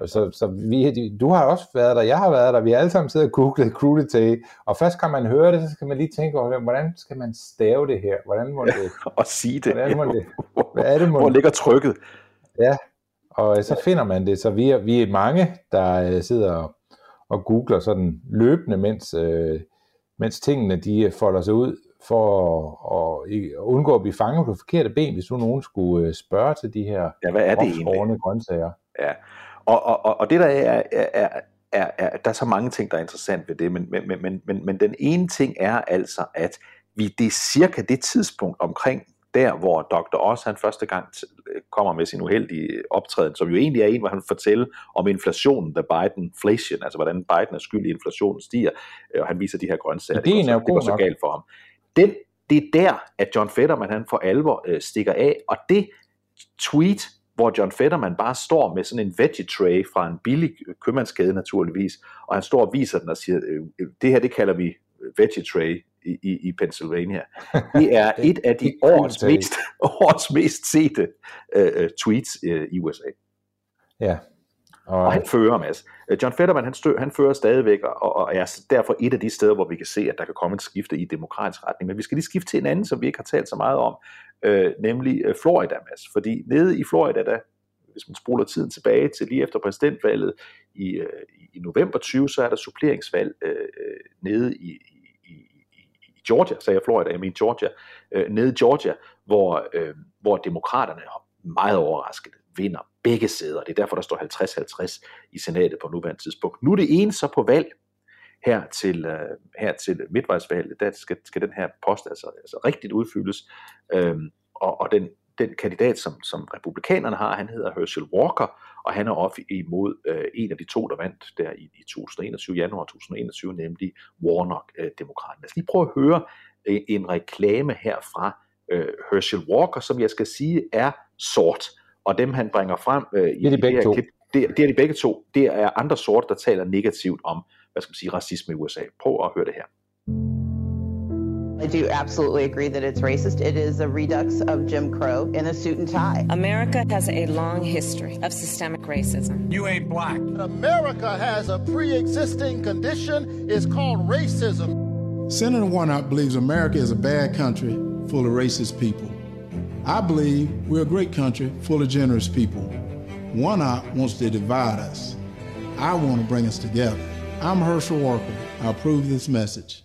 Så, så vi, du har også været der, jeg har været der. Vi har alle sammen siddet og googlet crudité. Og først kan man høre det, så skal man lige tænke over, hvordan skal man stave det her? Hvordan må det... Ja, og sige det. Hvordan må det, hvad er det må hvor ligger trykket? Ja, og så finder man det. Så vi er, vi er mange, der sidder og og googler sådan løbende, mens, øh, mens tingene de folder sig ud, for at, at undgå at blive fanget på forkerte ben, hvis nu nogen skulle spørge til de her ja, hvad er det egentlig? Grøntsager. Ja, og, og, og, og det der er, er, er, er, er, der er så mange ting, der er interessant ved det, men, men, men, men, men den ene ting er altså, at vi, det er cirka det tidspunkt omkring, der hvor doktor Oz han første gang kommer med sin uheldige optræden, som jo egentlig er en, hvor han fortæller om inflationen, the Biden-flation, altså hvordan Biden er skyld i inflationen stiger, og han viser de her grøntsager. Det, det går så galt for ham. Den, det er der, at John Fetterman han for alvor øh, stikker af, og det tweet, hvor John Fetterman bare står med sådan en veggie tray fra en billig købmandskæde naturligvis, og han står og viser den og siger, øh, det her det kalder vi veggie tray, I, i Pennsylvania. Det er et af de årets mest, årets mest sete uh, tweets uh, i U S A. Ja. Og, og han fører, Mads. John Fetterman, han, stø, han fører stadigvæk, og, og er derfor et af de steder, hvor vi kan se, at der kan komme et skifte i demokratisk retning. Men vi skal lige skifte til en anden, som vi ikke har talt så meget om, øh, nemlig Florida, Mads. Fordi nede i Florida, der, hvis man spoler tiden tilbage til lige efter præsidentvalget i, øh, i november tyve, så er der suppleringsvalg øh, nede i Georgia, sagde jeg Florida, jeg mener Georgia, øh, nede i Georgia, hvor, øh, hvor demokraterne meget overraskende vinder begge sæder. Det er derfor, der står halvtreds halvtreds i senatet på nuværende tidspunkt. Nu er det ene så på valg her til, øh, her til midtvejsvalget, der skal, skal den her post altså, altså rigtigt udfyldes, øh, og, og den, den kandidat, som, som republikanerne har, han hedder Herschel Walker, og han er oppe imod øh, en af de to, der vandt der i, i to tusind og enogtyve, januar to tusind og enogtyve, nemlig Warnock-demokraten. Øh, Lad os lige prøve at høre øh, en reklame her fra øh, Herschel Walker, som jeg skal sige er sort, og dem han bringer frem øh, i det er de begge to. Klip, det, det er de begge to. Det er andre sorte, der taler negativt om, hvad skal man sige, racisme i U S A. Prøv at høre det her. I do absolutely agree that it's racist. It is a redux of Jim Crow in a suit and tie. America has a long history of systemic racism. You ain't black. America has a pre-existing condition. It's called racism. Senator Warnock believes America is a bad country full of racist people. I believe we're a great country full of generous people. Warnock wants to divide us. I want to bring us together. I'm Herschel Walker. I approve this message.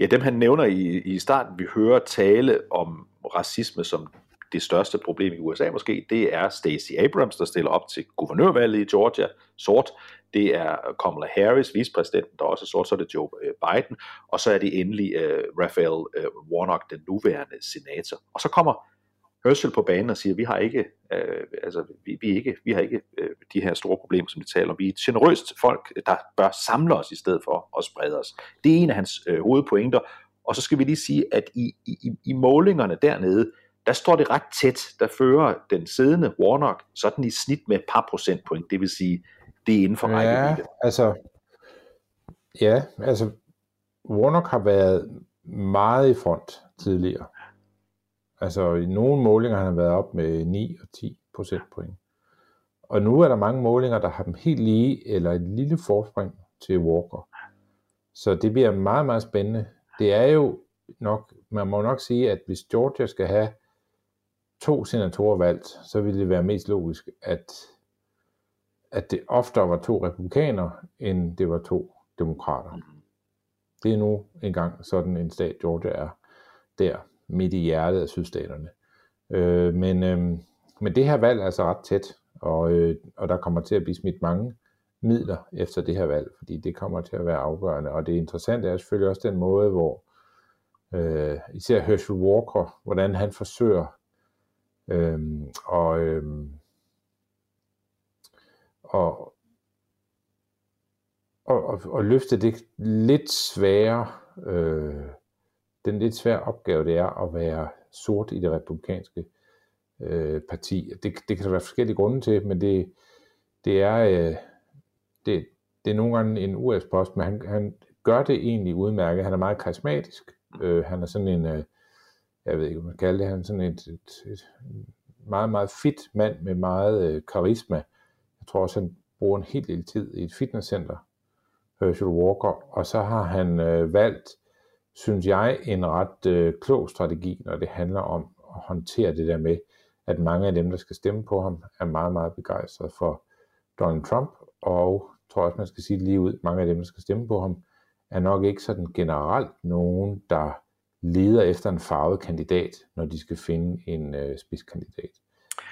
Ja, dem han nævner i, i starten, vi hører tale om racisme som det største problem i U S A måske, det er Stacey Abrams, der stiller op til guvernørvalget i Georgia, sort. Det er Kamala Harris, vicepræsidenten, der også er sort, så er det Joe Biden, og så er det endelig øh, Raphael øh, Warnock, den nuværende senator. Og så kommer Herschel på banen og siger, vi har ikke, øh, altså, vi, vi ikke, vi har ikke øh, de her store problemer, som de taler om. Vi er et generøst folk, der bør samle os i stedet for at sprede os. Det er en af hans øh, hovedpointer. Og så skal vi lige sige, at i, i, i målingerne dernede, der står det ret tæt. Der fører den siddende Warnock sådan i snit med et par procentpoint. Det vil sige, det er inden for rækkevidde. Ja, altså, ja, altså Warnock har været meget i front tidligere. Altså i nogle målinger har han været op med ni og ti procentpoint. Og nu er der mange målinger, der har dem helt lige, eller et lille forspring til Walker. Så det bliver meget, meget spændende. Det er jo nok, man må nok sige, at hvis Georgia skal have to senatorer valgt, så ville det være mest logisk, at, at det oftere var to republikanere, end det var to demokrater. Det er nu engang sådan en stat, Georgia er der, midt i hjertet af sydstaterne. Øh, men, øh, men det her valg er altså ret tæt, og, øh, og der kommer til at blive smidt mange midler efter det her valg, fordi det kommer til at være afgørende. Og det interessante er selvfølgelig også den måde, hvor øh, især Herschel Walker, hvordan han forsøger øh, og, øh, og, og, og, og løfte det lidt svære øh, den lidt svære opgave, det er at være sort i det republikanske øh, parti. Det, det kan der være forskellige grunde til, men det, det er øh, det, det er nogle gange en U S-post, men han, han gør det egentlig udmærket. Han er meget karismatisk. Øh, han er sådan en, øh, jeg ved ikke, hvad man kalder det, han er sådan et, et, et meget, meget fit mand med meget øh, karisma. Jeg tror også, han bruger en helt lille tid i et fitnesscenter, Herschel Walker, og så har han øh, valgt, synes jeg, en ret øh, klog strategi, når det handler om at håndtere det der med, at mange af dem, der skal stemme på ham, er meget, meget begejstrede for Donald Trump, og tror også, man skal sige lige ud, mange af dem, der skal stemme på ham, er nok ikke sådan generelt nogen, der leder efter en farvet kandidat, når de skal finde en øh, spidskandidat.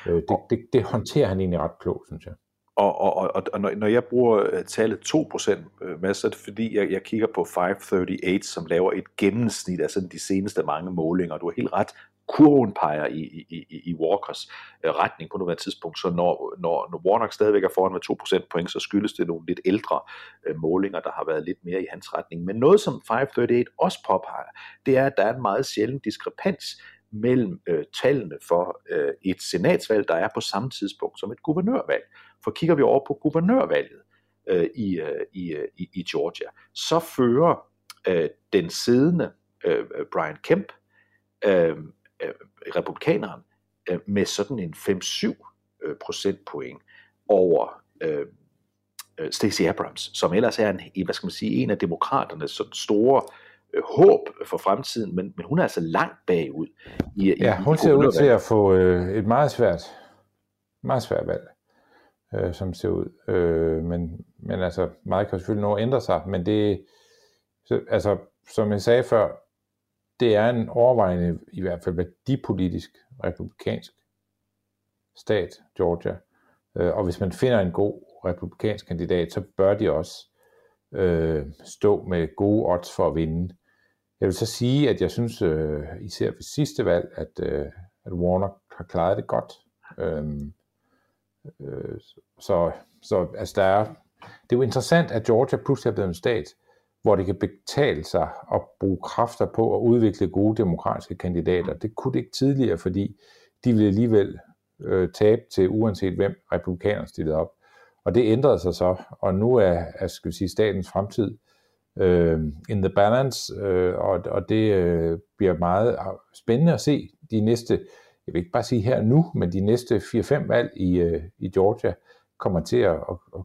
Øh, det, det, det håndterer han egentlig ret klogt, synes jeg. Og, og, og, og når jeg bruger tallet to procent, Mads, så er det fordi, jeg, jeg kigger på fem hundrede otteogtredive, som laver et gennemsnit af sådan de seneste mange målinger. Du har helt ret, kurven peger i, i, i Walkers retning på nuværende tidspunkt. Så når, når, når Warnock stadigvæk er foran med to procentpoint, så skyldes det nogle lidt ældre målinger, der har været lidt mere i hans retning. Men noget, som fem hundrede otteogtredive også påpeger, det er, at der er en meget sjælden diskrepans mellem øh, tallene for øh, et senatsvalg, der er på samme tidspunkt som et guvernørvalg. For kigger vi over på guvernørvalget øh, i, øh, i, øh, i Georgia, så fører øh, den siddende øh, Brian Kemp, øh, øh, republikaneren, øh, med sådan en fem syv øh, procentpoint over øh, Stacey Abrams, som ellers er en, hvad skal man sige, en af demokraternes sådan store håb for fremtiden, men, men hun er altså langt bagud. I, ja, hun i ser ud til at få øh, et meget svært, meget svært valg, øh, som ser ud. Øh, men, men altså, meget kan selvfølgelig nå at ændre sig, men det, altså, som jeg sagde før, det er en overvejende, i hvert fald værdipolitisk, republikansk stat, Georgia. Øh, og hvis man finder en god republikansk kandidat, så bør de også øh, stå med gode odds for at vinde. Jeg vil så sige, at jeg synes, øh, især ved sidste valg, at, øh, at Warnock har klaret det godt. Øhm, øh, så så altså der er, det er jo interessant, at Georgia pludselig er blevet en stat, hvor det kan betale sig at bruge kræfter på at udvikle gode demokratiske kandidater. Det kunne det ikke tidligere, fordi de ville alligevel øh, tabe til uanset hvem republikanerne stillede op. Og det ændrede sig så, og nu er, er skal vi sige, statens fremtid øh, in the balance, øh, og, og det øh, bliver meget spændende at se de næste, jeg vil ikke bare sige her nu, men de næste fire fem valg i, øh, i Georgia kommer til at, at, at,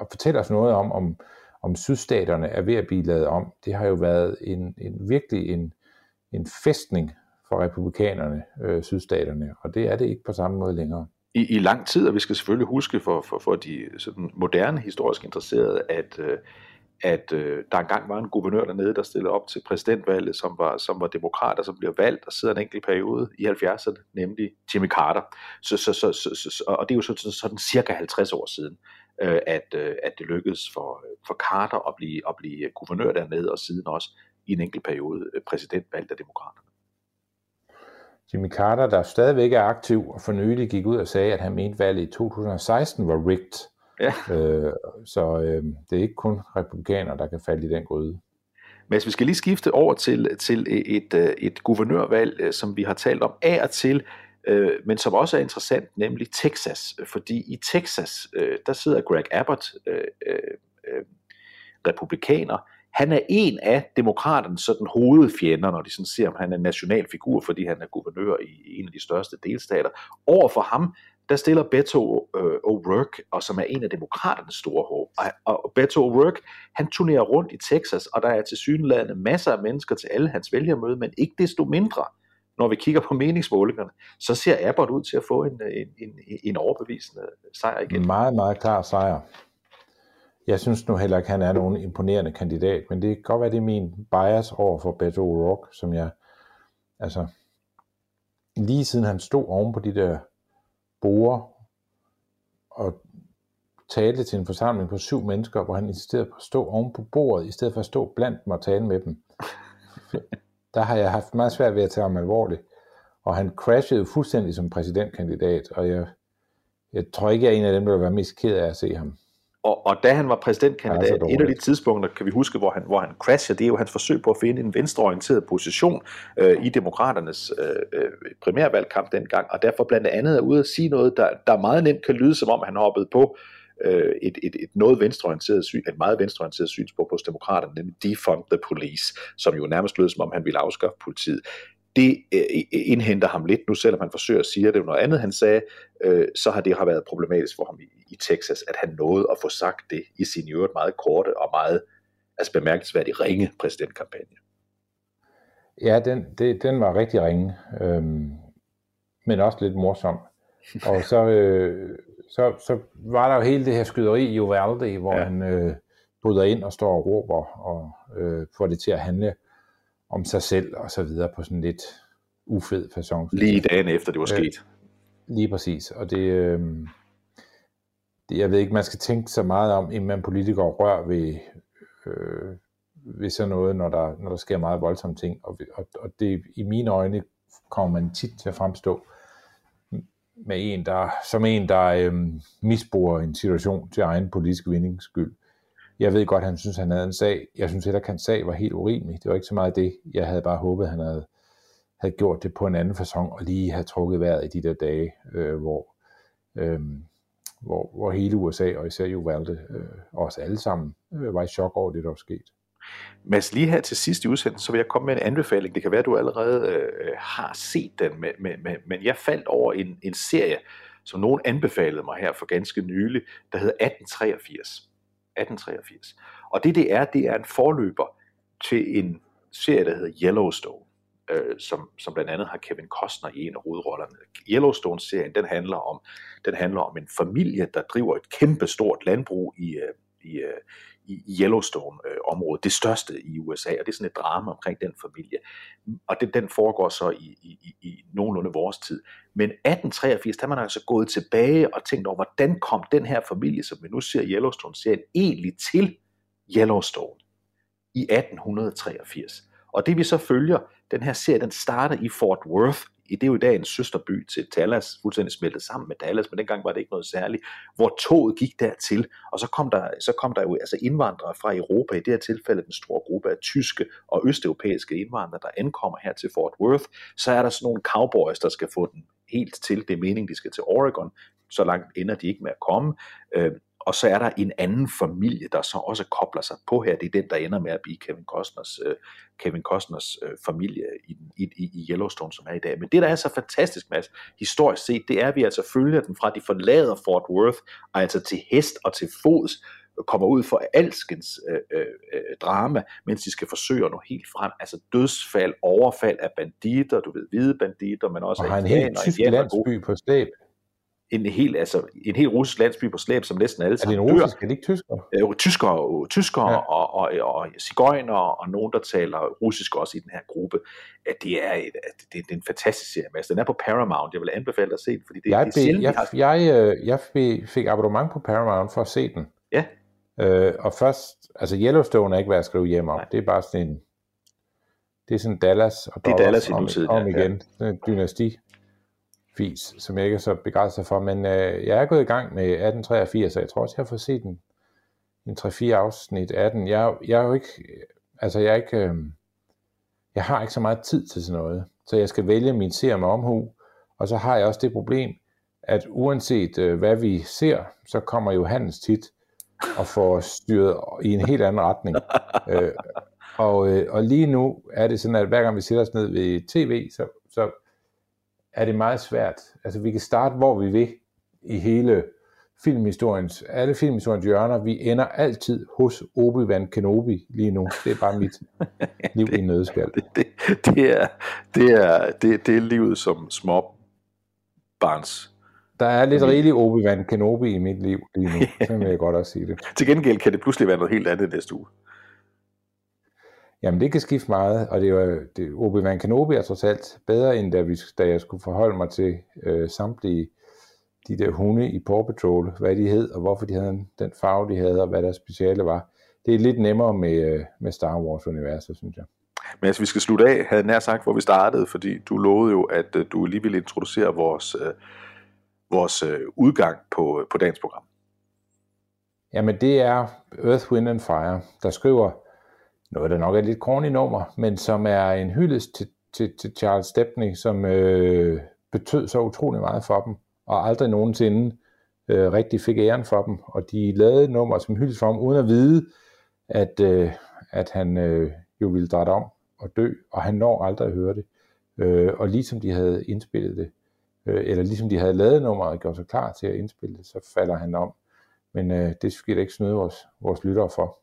at fortælle os noget om, om, om sydstaterne er ved at blive lavet om. Det har jo været en, en virkelig en, en fæstning for republikanerne, øh, sydstaterne, og det er det ikke på samme måde længere. I, i lang tid, og vi skal selvfølgelig huske for, for, for de sådan moderne historisk interesserede, at, at øh, der engang var en guvernør dernede, der stillede op til præsidentvalget, som var, som var demokrater, som blev valgt og sidder en enkelt periode i halvfjerdserne, nemlig Jimmy Carter. Så, så, så, så, så, og det er jo sådan, sådan cirka halvtreds år siden, øh, at, øh, at det lykkedes for, for Carter at blive, at blive guvernør dernede, og siden også i en enkelt periode præsident valgt af demokraterne. Jimmy Carter, der stadigvæk er aktiv, og for nylig gik ud og sagde, at han mente valget i to tusind og seksten var rigged. Ja. Øh, så øh, det er ikke kun republikanere, der kan falde i den gryde. Men vi skal lige skifte over til, til et, et, et guvernørvalg, som vi har talt om af og til, øh, men som også er interessant, nemlig Texas. Fordi i Texas, øh, der sidder Greg Abbott, øh, øh, republikaner. Han er en af demokraternes sådan hovedfjender, når de sådan ser, om han er en national figur, fordi han er guvernør i en af de største delstater. Overfor ham, der stiller Beto øh, O'Rourke, og som er en af demokraternes store håb. Og, og Beto O'Rourke, han turnerer rundt i Texas, og der er tilsyneladende masser af mennesker til alle hans vælgermøde, men ikke desto mindre, når vi kigger på meningsmålingerne, så ser Abbott ud til at få en, en, en, en overbevisende sejr igen. Meget, meget klar sejr. Jeg synes nu heller ikke, han er nogen imponerende kandidat, men det kan godt være, det er min bias over for Beto O'Rourke, som jeg, altså, lige siden han stod oven på de der borer og talte til en forsamling på syv mennesker, hvor han insisterede på at stå oven på bordet, i stedet for at stå blandt dem og tale med dem. Der har jeg haft meget svært ved at tage ham alvorligt, og han crashede fuldstændig som præsidentkandidat, og jeg, jeg tror ikke, jeg er en af dem, der vil være mest ked af at se ham. Og, og da han var præsidentkandidat, ja, et af de tidspunkter, kan vi huske, hvor han, hvor han crasher, det er jo hans forsøg på at finde en venstreorienteret position øh, i demokraternes øh, primærvalgkamp dengang, og derfor blandt andet er ude at sige noget, der, der meget nemt kan lyde, som om han hoppede på øh, et, et, et noget venstreorienteret syn, et meget venstreorienteret synspunkt hos demokraterne, nemlig defund the police, som jo nærmest lød, som om han ville afskaffe politiet. Det indhenter ham lidt nu, selvom han forsøger at sige, at det var noget andet, han sagde, øh, så har det har været problematisk for ham i, i Texas, at han nåede at få sagt det i sin øvrigt meget korte og meget altså bemærkelsesværdig ringe præsidentkampagne. Ja, den, det, den var rigtig ringe, øhm, men også lidt morsom. Og så, øh, så, så var der jo hele det her skyderi i Uvalde, hvor ja. han øh, bryder ind og står og råber og øh, får det til at handle om sig selv og så videre på sådan lidt ufed facon. Lige dagen efter det var sket. Lige præcis, og det, øh, det, jeg ved ikke, man skal tænke så meget om, inden man politiker rører ved, øh, ved sådan noget, når der, når der sker meget voldsomme ting, og, og, og det i mine øjne kommer man tit til at fremstå med en, der, som en, der øh, misbruger en situation til egen politisk vindings skyld. Jeg ved godt, han synes, han havde en sag. Jeg synes heller, at hans sag var helt urimelig. Det var ikke så meget det. Jeg havde bare håbet, at han havde, havde gjort det på en anden facon, og lige havde trukket vejret i de der dage, øh, hvor, øh, hvor, hvor hele U S A, og især Uvalde, øh, os alle sammen, øh, var i chok over det, der var sket. Mads, lige her til sidst i udsendelsen, så vil jeg komme med en anbefaling. Det kan være, at du allerede øh, har set den, men, men, men jeg faldt over en, en serie, som nogen anbefalede mig her for ganske nylig, der hedder atten treogfirs. atten treogfirs. Og det det er, det er en forløber til en serie, der hedder Yellowstone, øh, som, som blandt andet har Kevin Costner i en af hovedrollerne. Yellowstone-serien, den handler om, den handler om en familie, der driver et kæmpestort landbrug i, øh, i, øh, i Yellowstone-området, det største i U S A, og det er sådan et drama omkring den familie. Og det, den foregår så i, i, i, i nogenlunde vores tid. Men atten treogfirs, der er man altså gået tilbage og tænkt over, hvordan kom den her familie, som vi nu ser i Yellowstone-serien, egentlig til Yellowstone i atten treogfirs. Og det vi så følger, den her serie, den starter i Fort Worth. Det er jo i dag en søsterby til Dallas, fuldstændig smeltet sammen med Dallas, men dengang var det ikke noget særligt, hvor toget gik dertil, og så kom der, så kom der jo altså indvandrere fra Europa, i det her tilfælde den store gruppe af tyske og østeuropæiske indvandrere, der ankommer her til Fort Worth. Så er der sådan nogle cowboys, der skal få den helt til, det er meningen, de skal til Oregon, så langt ender de ikke med at komme. Og så er der en anden familie, der så også kobler sig på her. Det er den, der ender med at blive Kevin Costners, øh, Kevin Costners øh, familie i, i, i Yellowstone, som er i dag. Men det, der er så fantastisk, Mads, historisk set, det er, at vi altså følger den fra, de forlader Fort Worth, og altså til hest og til fods, kommer ud for alskens øh, øh, drama, mens de skal forsøge at nå helt frem. Altså dødsfald, overfald af banditter, du ved, hvide banditter, men også... Og har en helt tysk landsby på slæb. en hel, altså en hel russisk landsby på slæb, som næsten alle sammen dør. Er det en russisk, er det ikke tyskere? Øh, tyskere, tyskere ja. og, og, og sigøjner og nogen, der taler russisk også i den her gruppe. At det, er et, at det er en fantastisk serie, Mads. Den er på Paramount, jeg vil anbefale dig at se den. Fordi det, jeg, det be, sjældent, jeg, jeg, jeg, jeg fik abonnement på Paramount for at se den. Ja. Øh, og først, altså Yellowstone er ikke hvad jeg skriver hjem om. Nej. Det er bare sådan en, det er sådan Dallas og Dallas om, nutiden, om igen. Ja. Sådan en dynasti. Fis, som jeg ikke er så begejstret for, men øh, jeg er gået i gang med atten treogfirs, så jeg tror også, jeg har fået set en, en tre-fire afsnit af den. Jeg, jeg er jo ikke, altså jeg er ikke, øh, jeg har ikke så meget tid til sådan noget, så jeg skal vælge min serie med omhu, og så har jeg også det problem, at uanset øh, hvad vi ser, så kommer Johannes tit og får styret i en helt anden retning. Øh, og, øh, og lige nu er det sådan, at hver gang vi sætter os ned ved tv, så, så er det meget svært. Altså, vi kan starte, hvor vi vil i hele filmhistoriens, alle filmhistoriens hjørner. Vi ender altid hos Obi-Wan Kenobi lige nu. Det er bare mit liv det, i nødskal. Det, det, det, er, det, er, det, det er livet som småbarns. Der er lidt rigeligt Obi-Wan Kenobi i mit liv lige nu. Så vil jeg godt også sige det. Til gengæld kan det pludselig være noget helt andet næste uge. Jamen det kan skifte meget, og det var det, Obi-Wan Kenobi er trods alt bedre, end da, vi, da jeg skulle forholde mig til øh, samtlige de der hunde i Paw Patrol, hvad de hed, og hvorfor de havde den farve, de havde, og hvad deres speciale var. Det er lidt nemmere med, øh, med Star Wars-universet, synes jeg. Men altså, vi skal slutte af, havde nær sagt, hvor vi startede, fordi du lovede jo, at øh, du lige ville introducere vores, øh, vores øh, udgang på, på dagens program. Jamen det er Earth, Wind and Fire, der skriver noget, der nok er et lidt kornigt nummer, men som er en hyldest til, til, til Charles Stepney, som øh, betød så utrolig meget for dem, og aldrig nogensinde øh, rigtig fik æren for dem. Og de lavede nummer som hyldest for ham, uden at vide, at, øh, at han øh, jo ville drætte om og dø, og han når aldrig at høre det. Øh, og ligesom de havde indspillet det, øh, eller ligesom de havde lavet nummeret og gjort sig klar til at indspille det, så falder han om. Men øh, det skal ikke snyde vores, vores lyttere for.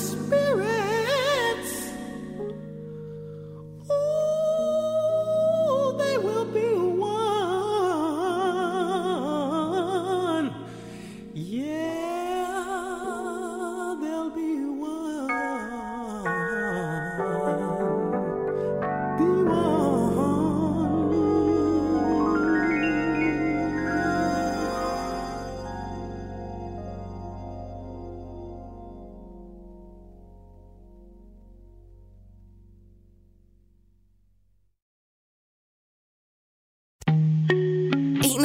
Spirits Yeah, there'll be one, be one. En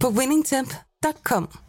på winning temp punktum com.